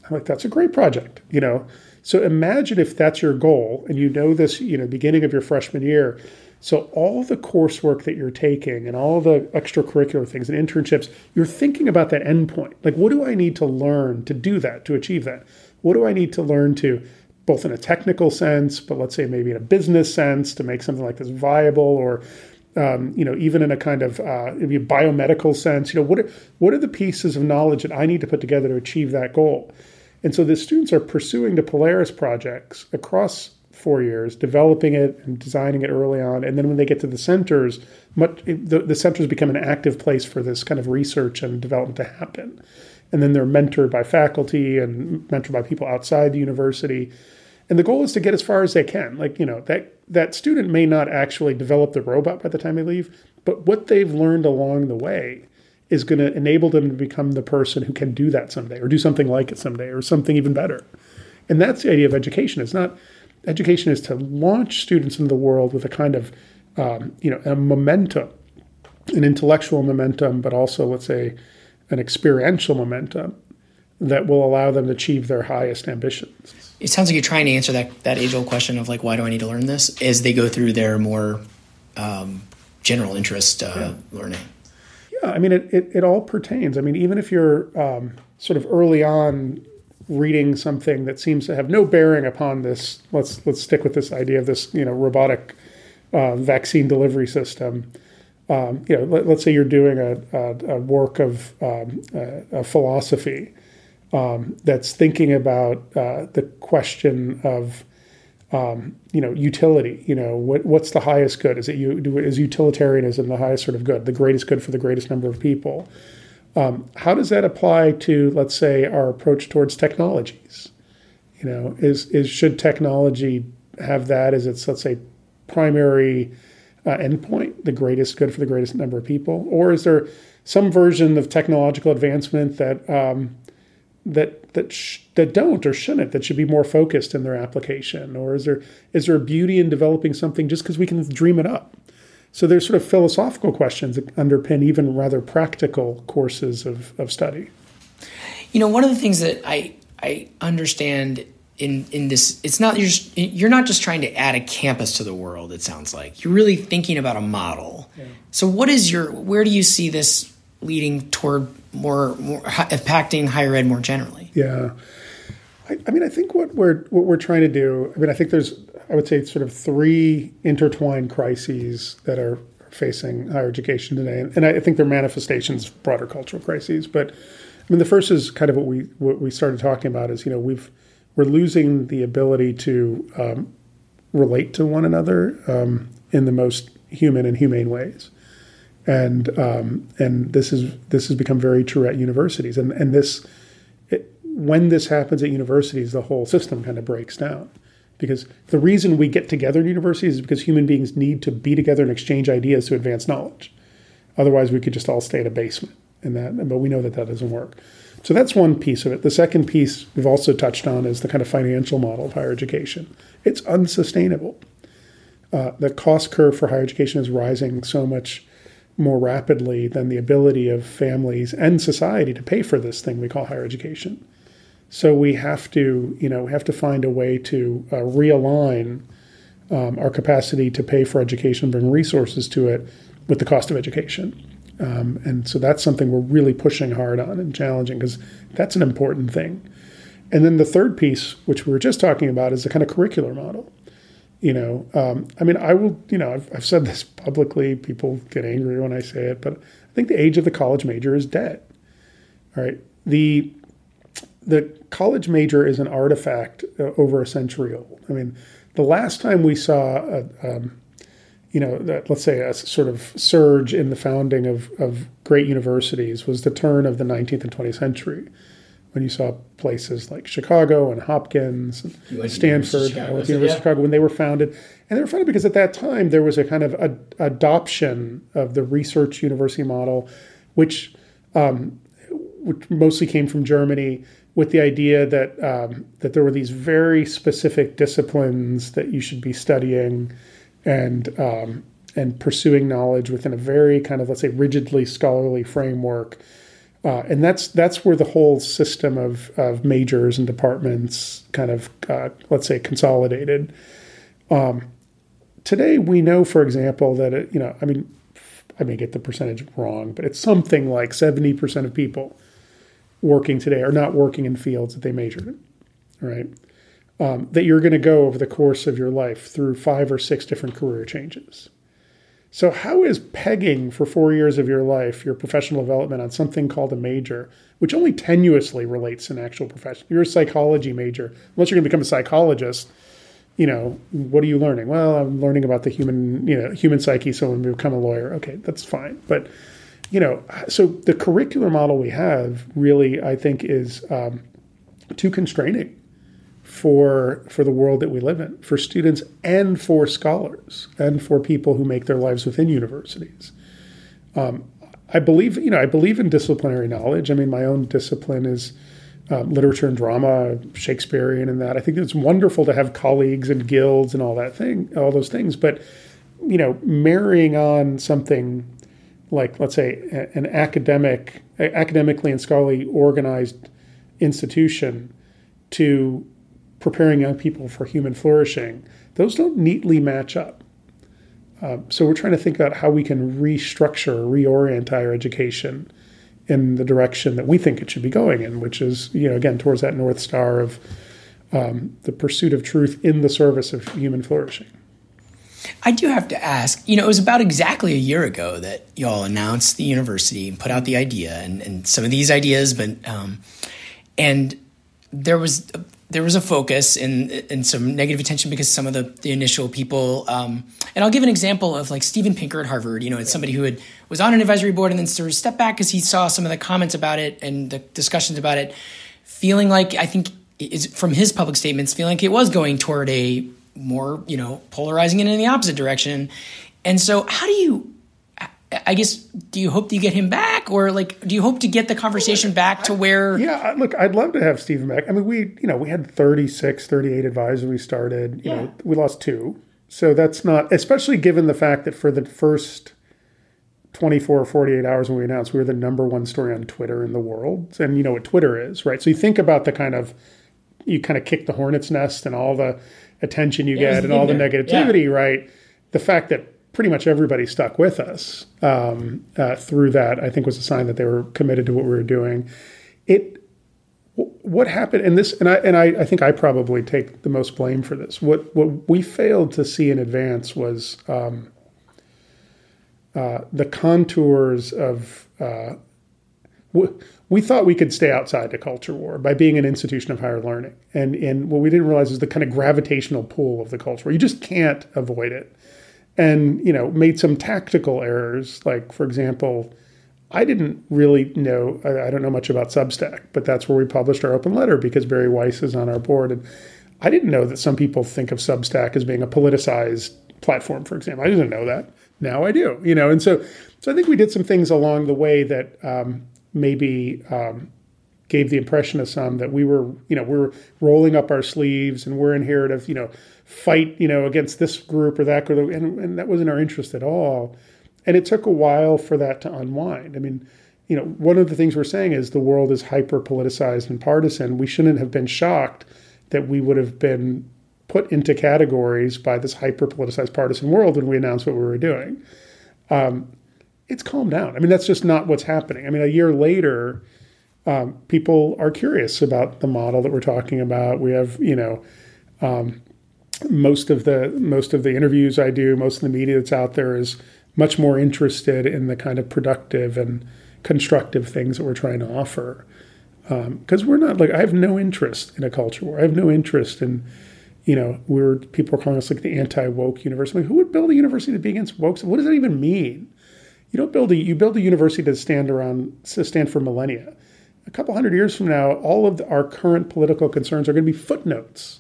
I'm like, that's a great project, you know? So imagine if that's your goal, and you know this, you know, beginning of your freshman year. So all the coursework that you're taking and all the extracurricular things and internships, you're thinking about that endpoint. Like, what do I need to learn to do that, to achieve that? What do I need to learn to, both in a technical sense, but let's say maybe in a business sense, to make something like this viable, or um, you know, even in a kind of uh, it'd be a biomedical sense, you know, what are, what are the pieces of knowledge that I need to put together to achieve that goal? And so the students are pursuing the Polaris projects across four years, developing it and designing it early on, and then when they get to the centers, much, the, the centers become an active place for this kind of research and development to happen. And then they're mentored by faculty and mentored by people outside the university. And the goal is to get as far as they can. Like, you know, that that student may not actually develop the robot by the time they leave, but what they've learned along the way is going to enable them to become the person who can do that someday, or do something like it someday, or something even better. And that's the idea of education. It's not, education is to launch students into the world with a kind of, um, you know, a momentum, an intellectual momentum, but also, let's say, an experiential momentum that will allow them to achieve their highest ambitions. It sounds like you're trying to answer that, that age-old question of, like, why do I need to learn this, as they go through their more um, general interest uh, yeah. learning. Yeah, I mean, it, it, it all pertains. I mean, even if you're um, sort of early on reading something that seems to have no bearing upon this, let's let's stick with this idea of this, you know, robotic uh, vaccine delivery system. Um, you know, let, let's say you're doing a, a, a work of um, a, a philosophy um, that's thinking about uh, the question of, um, you know, utility. You know, what, what's the highest good? Is it you? Do, is utilitarianism the highest sort of good, the greatest good for the greatest number of people? Um, how does that apply to, let's say, our approach towards technologies? You know, is is should technology have that as its, let's say, primary Uh, endpoint, the greatest good for the greatest number of people? Or is there some version of technological advancement that um, that that sh- that don't or shouldn't, that should be more focused in their application? Or is there is there beauty in developing something just because we can dream it up? So there's sort of philosophical questions that underpin even rather practical courses of, of study. You know, one of the things that I I understand in in this, it's not, you're just, you're not just trying to add a campus to the world, it sounds like. You're really thinking about a model. Yeah. So what is your, where do you see this leading toward more, more impacting higher ed more generally? Yeah. I, I mean, I think what we're, what we're trying to do, I mean, I think there's, I would say, sort of three intertwined crises that are facing higher education today. And, and I think they're manifestations of broader cultural crises. But I mean, the first is kind of what we, what we started talking about is, you know, we've, we're losing the ability to um, relate to one another um, in the most human and humane ways, and um, and this is this has become very true at universities. And and this it, when this happens at universities, the whole system kind of breaks down. Because the reason we get together at universities is because human beings need to be together and exchange ideas to advance knowledge. Otherwise, we could just all stay in a basement. And that, but we know that that doesn't work. So that's one piece of it. The second piece we've also touched on is the kind of financial model of higher education. It's unsustainable. Uh, the cost curve for higher education is rising so much more rapidly than the ability of families and society to pay for this thing we call higher education. So we have to, you know, we have to find a way to uh, realign um, our capacity to pay for education, bring resources to it with the cost of education. Um, and so that's something we're really pushing hard on and challenging, because that's an important thing. And then the third piece, which we were just talking about, is the kind of curricular model. You know, um, I mean, I will, you know, I've, I've said this publicly. People get angry when I say it, but I think the age of the college major is dead. All right. The the college major is an artifact uh, over a century old. I mean, the last time we saw a, um, you know, that, let's say a sort of surge in the founding of, of great universities was the turn of the nineteenth and twentieth century, when you saw places like Chicago and Hopkins and Stanford, Chicago, University yeah. of Chicago, when they were founded. And they were founded because at that time there was a kind of a, adoption of the research university model, which, um, which mostly came from Germany, with the idea that um, that there were these very specific disciplines that you should be studying and um, and pursuing knowledge within a very kind of, let's say, rigidly scholarly framework. Uh, and that's that's where the whole system of, of majors and departments kind of, uh, let's say, consolidated. Um, today, we know, for example, that, it, you know, I mean, I may get the percentage wrong, but it's something like seventy percent of people working today are not working in fields that they majored in, right? Um, that you're going to go over the course of your life through five or six different career changes. So how is pegging for four years of your life, your professional development, on something called a major, which only tenuously relates to an actual profession? You're a psychology major. Unless you're going to become a psychologist, you know, what are you learning? Well, I'm learning about the human, you know, human psyche, so when we become a lawyer, okay, that's fine. But, you know, so the curricular model we have really, I think, is um, too constraining for for the world that we live in, for students and for scholars and for people who make their lives within universities. Um, I believe, you know, I believe in disciplinary knowledge. I mean, my own discipline is um, literature and drama, Shakespearean and that. I think it's wonderful to have colleagues and guilds and all that thing, all those things. But, you know, marrying on something like, let's say, an academic, academically and scholarly organized institution to preparing young people for human flourishing, those don't neatly match up. Uh, so we're trying to think about how we can restructure, reorient higher education in the direction that we think it should be going in, which is, you know, again, towards that North Star of um, the pursuit of truth in the service of human flourishing. I do have to ask, you know, it was about exactly a year ago that y'all announced the university and put out the idea and, and some of these ideas, but, um, and there was... A, There was a focus and and some negative attention because some of the, the initial people, um, and I'll give an example of like Steven Pinker at Harvard. You know, it's somebody who had, was on an advisory board and then sort of stepped back because he saw some of the comments about it and the discussions about it, feeling like, I think it's from his public statements, feeling like it was going toward a more, you know, polarizing and in the opposite direction. And so how do you, I guess, do you hope that you get him back, or like, do you hope to get the conversation back to where? Yeah, look, I'd love to have Steven back. I mean, we, you know, we had thirty-six, thirty-eight advisors we started, you yeah. know, we lost two. So that's not, especially given the fact that for the first twenty-four or forty-eight hours when we announced, we were the number one story on Twitter in the world. And you know what Twitter is, right? So you think about the kind of, you kind of kick the hornet's nest and all the attention you yeah, get and all there. the negativity, yeah. right? The fact that pretty much everybody stuck with us um, uh, through that, I think, was a sign that they were committed to what we were doing. It, w- what happened, and this, and I, and I, I think I probably take the most blame for this. What what we failed to see in advance was um, uh, the contours of. Uh, w- we thought we could stay outside the culture war by being an institution of higher learning, and and what we didn't realize is the kind of gravitational pull of the culture war. You just can't avoid it. And, you know, made some tactical errors, like, for example, I didn't really know, I, I don't know much about Substack, but that's where we published our open letter because Barry Weiss is on our board. And I didn't know that some people think of Substack as being a politicized platform, for example. I didn't know that. Now I do, you know. And so so I think we did some things along the way that um, maybe um, gave the impression of some that we were, you know, we're rolling up our sleeves and we're in here to, you know, fight, you know, against this group or that group. And, and that wasn't our interest at all. And it took a while for that to unwind. I mean, you know, one of the things we're saying is the world is hyper-politicized and partisan. We shouldn't have been shocked that we would have been put into categories by this hyper-politicized partisan world when we announced what we were doing. Um, it's calmed down. I mean, that's just not what's happening. I mean, a year later, um, people are curious about the model that we're talking about. We have, you know, um, most of the most of the interviews I do, most of the media that's out there is much more interested in the kind of productive and constructive things that we're trying to offer. Because um, we're not like, I have no interest in a culture war. I have no interest in, you know, we were, people are calling us like the anti-woke university. Like, who would build a university to be against woke? What does that even mean? You don't build a, you build a university to stand around, to stand for millennia. A couple hundred years from now, all of the, our current political concerns are going to be footnotes.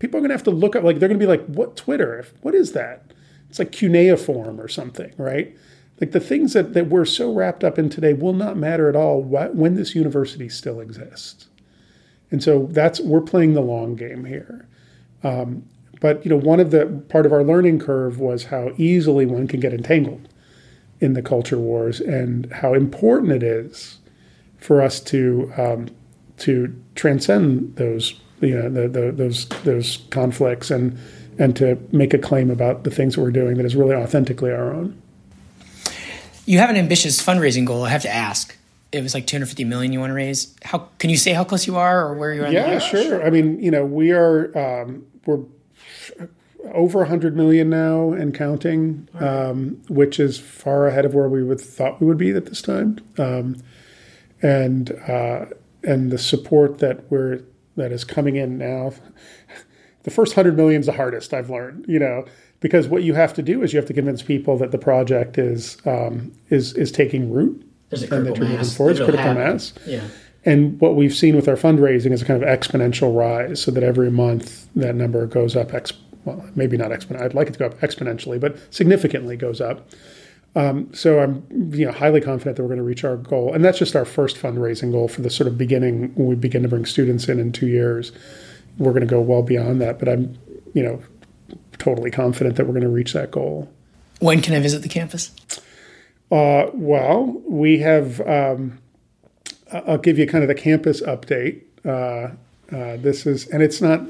People are going to have to look up, like, they're going to be like, what Twitter? What is that? It's like cuneiform or something, right? Like the things that, that we're so wrapped up in today will not matter at all when this university still exists. And so that's, we're playing the long game here. Um, but, you know, one of the part of our learning curve was how easily one can get entangled in the culture wars and how important it is for us to um, to transcend those, you know, the, the, those those conflicts and and to make a claim about the things that we're doing that is really authentically our own. You have an ambitious fundraising goal. I have to ask. It was like two hundred fifty million dollars you want to raise. How can you say how close you are or where you are? Yeah, sure. I mean, you know, we are um, we're over one hundred million dollars now and counting, right. um, which is far ahead of where we would thought we would be at this time. Um, and uh, and the support that we're that is coming in now, the first one hundred million dollars is the hardest, I've learned. You know, because what you have to do is you have to convince people that the project is um, is is taking root. There's a critical mass. Forward, critical happen. mass. Yeah. And what we've seen with our fundraising is a kind of exponential rise so that every month that number goes up, exp- well, maybe not exponentially, I'd like it to go up exponentially, but significantly goes up. Um, so I'm you know, highly confident that we're going to reach our goal. And that's just our first fundraising goal for the sort of beginning, when we begin to bring students in in two years. We're going to go well beyond that, but I'm you know totally confident that we're going to reach that goal. When can I visit the campus? Uh, well, we have, um, I'll give you kind of the campus update. Uh, uh, this is, and it's not,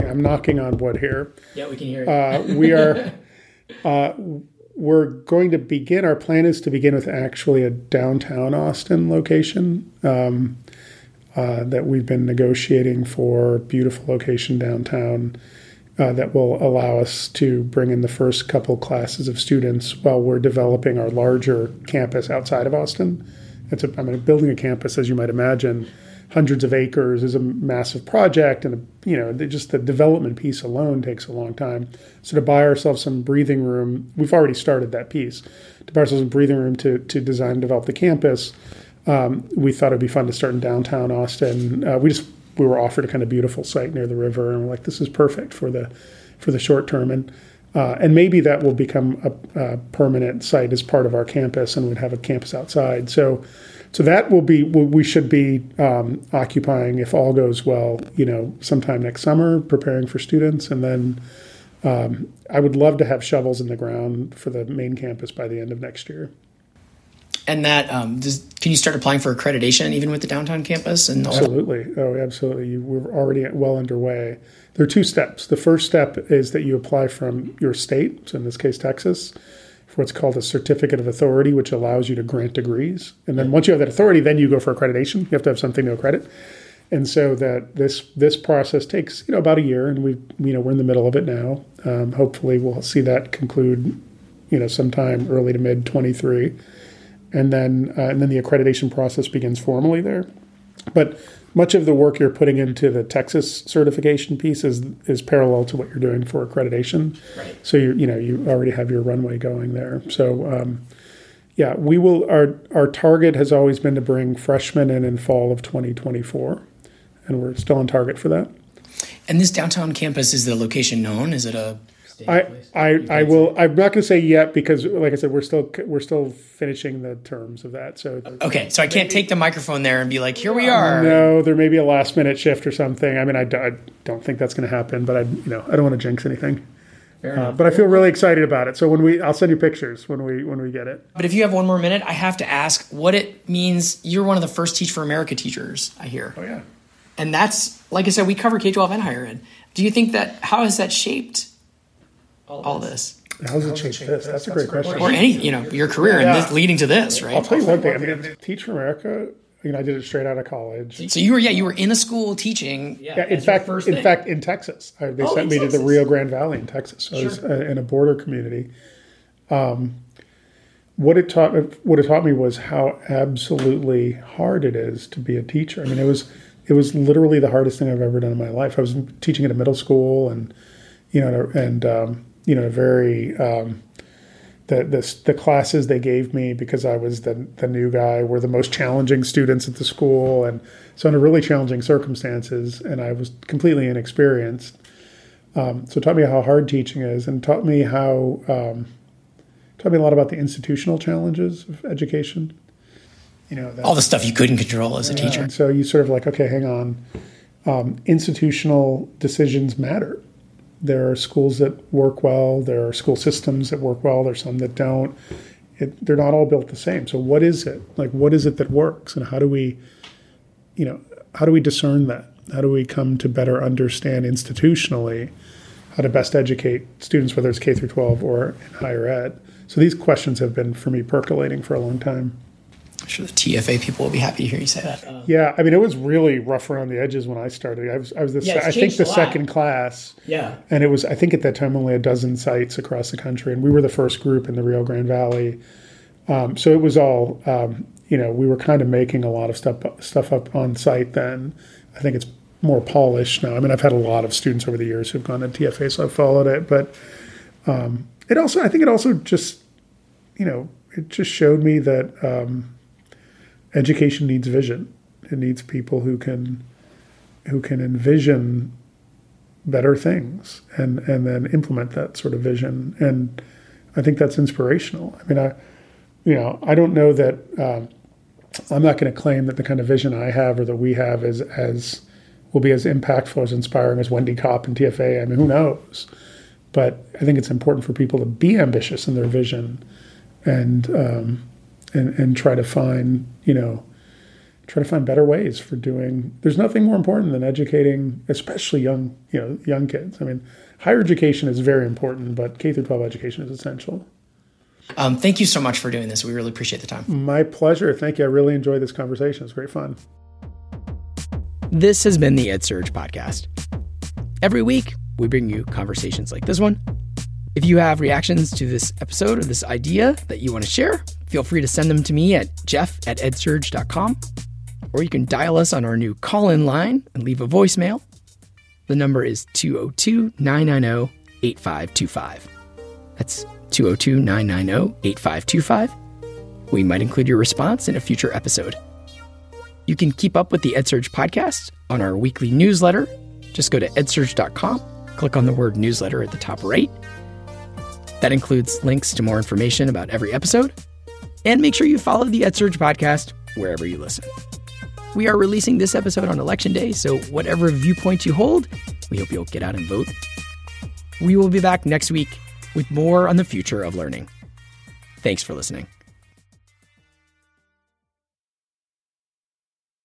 I'm knocking on wood here. Yeah, we can hear it. Uh, we are, uh, we're going to begin, our plan is to begin with actually a downtown Austin location um, uh, that we've been negotiating for, beautiful location downtown. Uh, that will allow us to bring in the first couple classes of students while we're developing our larger campus outside of Austin. It's a, I mean, building a campus, as you might imagine, hundreds of acres is a massive project, and you know, just the development piece alone takes a long time. So to buy ourselves some breathing room, we've already started that piece. To buy ourselves some breathing room to to design and develop the campus, um, we thought it'd be fun to start in downtown Austin. Uh, we just We were offered a kind of beautiful site near the river, and we're like, "This is perfect for the for the short term," and uh, and maybe that will become a, a permanent site as part of our campus, and we'd have a campus outside. So, so that will be we should be um, occupying, if all goes well, you know, sometime next summer, preparing for students, and then um, I would love to have shovels in the ground for the main campus by the end of next year. And that, um, does, can you start applying for accreditation even with the downtown campus? And all absolutely. That? Oh, absolutely. You, we're already well underway. There are two steps. The first step is that you apply from your state, so in this case, Texas, for what's called a certificate of authority, which allows you to grant degrees. And then once you have that authority, then you go for accreditation. You have to have something to accredit. And so that this this process takes, you know, about a year, and we've, you know, we're in the middle of it now. Um, hopefully we'll see that conclude, you know, sometime early to mid twenty-three. And then uh, and then the accreditation process begins formally there. But much of the work you're putting into the Texas certification piece is is parallel to what you're doing for accreditation. Right. So, you you know, you already have your runway going there. So, um, yeah, we will. Our our target has always been to bring freshmen in in fall of twenty twenty-four, and we're still on target for that. And this downtown campus, is the location known? Is it a I place? I, I will. I'm not going to say yet because, like I said, we're still we're still finishing the terms of that. So okay, so I can't maybe, take the microphone there and be like, here we are. No, there may be a last minute shift or something. I mean, I, I don't think that's going to happen, but I you know I don't want to jinx anything. Fair enough. Uh, but I feel really excited about it. So when we, I'll send you pictures when we when we get it. But if you have one more minute, I have to ask what it means. You're one of the first Teach for America teachers, I hear. Oh yeah. And that's, like I said, we cover K twelve and higher ed. Do you think that, how has that shaped all, all this? How has it shaped this? That's a great question. Or any, you know, your career yeah. and this, leading to this, right? I'll tell you one thing. I mean, Teach for America, you know, I did it straight out of college. So you were, yeah, you were in a school teaching. Yeah, in fact, in fact, in Texas. I, they oh, sent me Texas. to the Rio Grande Valley in Texas. So sure. I was in a border community. Um, What it taught, what it taught me was how absolutely hard it is to be a teacher. I mean, it was, it was literally the hardest thing I've ever done in my life. I was teaching at a middle school, and you know, and um, you know, very um, the, the the classes they gave me because I was the the new guy were the most challenging students at the school, and so under really challenging circumstances, and I was completely inexperienced. Um, so it taught me how hard teaching is, and taught me how. Um, Taught me a lot about the institutional challenges of education. You know, all the stuff you couldn't control as a teacher. And so you sort of like, okay, hang on. Um, institutional decisions matter. There are schools that work well. There are school systems that work well. There's some that don't. It, they're not all built the same. So what is it? Like, what is it that works? And how do we, you know, how do we discern that? How do we come to better understand institutionally how to best educate students, whether it's K through twelve or in higher ed? So these questions have been, for me, percolating for a long time. I'm sure the T F A people will be happy to hear you say that. Um, yeah, I mean, it was really rough around the edges when I started. I was, I was the, yeah, I think, the second class. Yeah. And it was, I think, at that time, only a dozen sites across the country. And we were the first group in the Rio Grande Valley. Um, so it was all, um, you know, we were kind of making a lot of stuff, stuff up on site then. I think it's more polished now. I mean, I've had a lot of students over the years who've gone to T F A, so I've followed it. But... Um, It also, I think it also just, you know, it just showed me that um, education needs vision. It needs people who can, who can envision better things and, and then implement that sort of vision. And I think that's inspirational. I mean, I, you know, I don't know that um, I'm not going to claim that the kind of vision I have or that we have is as will be as impactful, as inspiring as Wendy Kopp and T F A. I mean, who knows? But I think it's important for people to be ambitious in their vision, and um, and and try to find you know try to find better ways for doing. There's nothing more important than educating, especially young you know young kids. I mean, higher education is very important, but K through twelve education is essential. Um, thank you so much for doing this. We really appreciate the time. My pleasure. Thank you. I really enjoyed this conversation. It's great fun. This has been the EdSurge podcast. Every week, we bring you conversations like this one. If you have reactions to this episode or this idea that you want to share, feel free to send them to me at jeff at edsurge dot com, or you can dial us on our new call-in line and leave a voicemail. The number is two oh two, nine nine oh, eight five two five. That's two oh two, nine nine oh, eight five two five. We might include your response in a future episode. You can keep up with the EdSurge podcast on our weekly newsletter. Just go to edsurge dot com. Click on the word newsletter at the top right. That includes links to more information about every episode. And make sure you follow the EdSurge podcast wherever you listen. We are releasing this episode on Election Day, so whatever viewpoint you hold, we hope you'll get out and vote. We will be back next week with more on the future of learning. Thanks for listening.